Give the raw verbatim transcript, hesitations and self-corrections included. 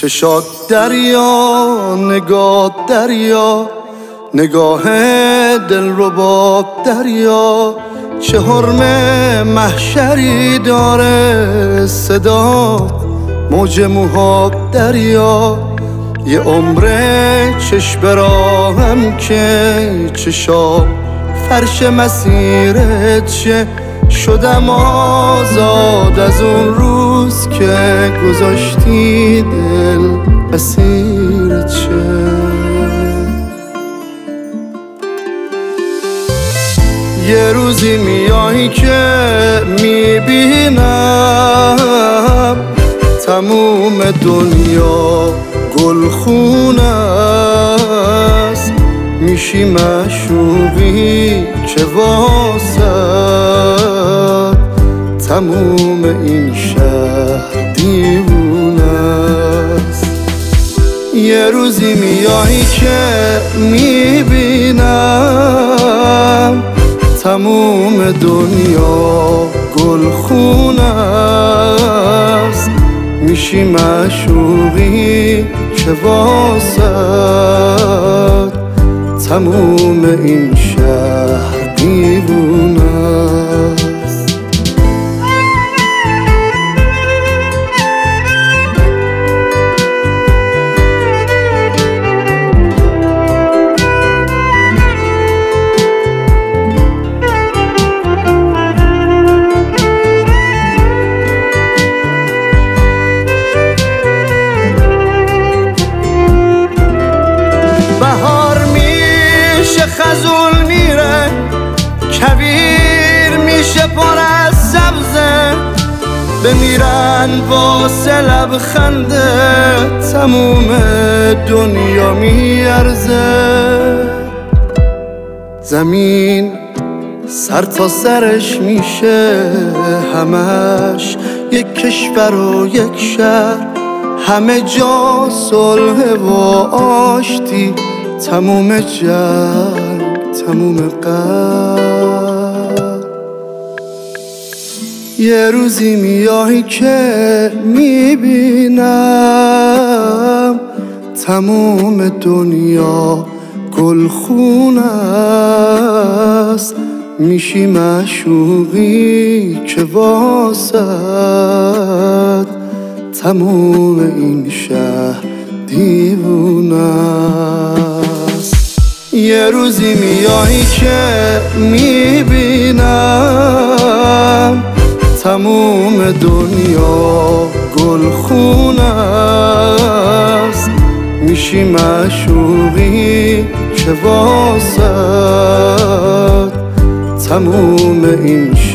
چشات دریا، نگاه دریا، نگاه دل رو با دریا. چه حرم محشری داره صدا موج موهات دریا. یه عمره چشم براهم که چشا فرش مسیرت چه. شدم آزاد از اون روز که گذاشتی دل اسیرت چه. یه روزی میایی که میبینم تموم دنیا گلخون است. میشی معشوقی که واسد تموم این شهر دیوون است. یه روزی میایی که میبینم تموم دنیا گلخون است. میشی معشوقی که واسد تموم این شهر دیوونه است. خزول میره کویر میشه پر از سبزه. بمیرن واسه لبخنده تموم دنیا میارزه. زمین سر تا سرش میشه همش یک کشور و یک شهر. همه جا صلح و آشتی، تموم جنگ، تموم قلب. یه روزی میایی که میبینم تموم دنیا گلخون است. میشی معشوقی که واسد تموم این شهر دیوونه است. یه روزی میایی که میبینم تموم دنیا گلخون است. میشی معشوقی که واسد تموم این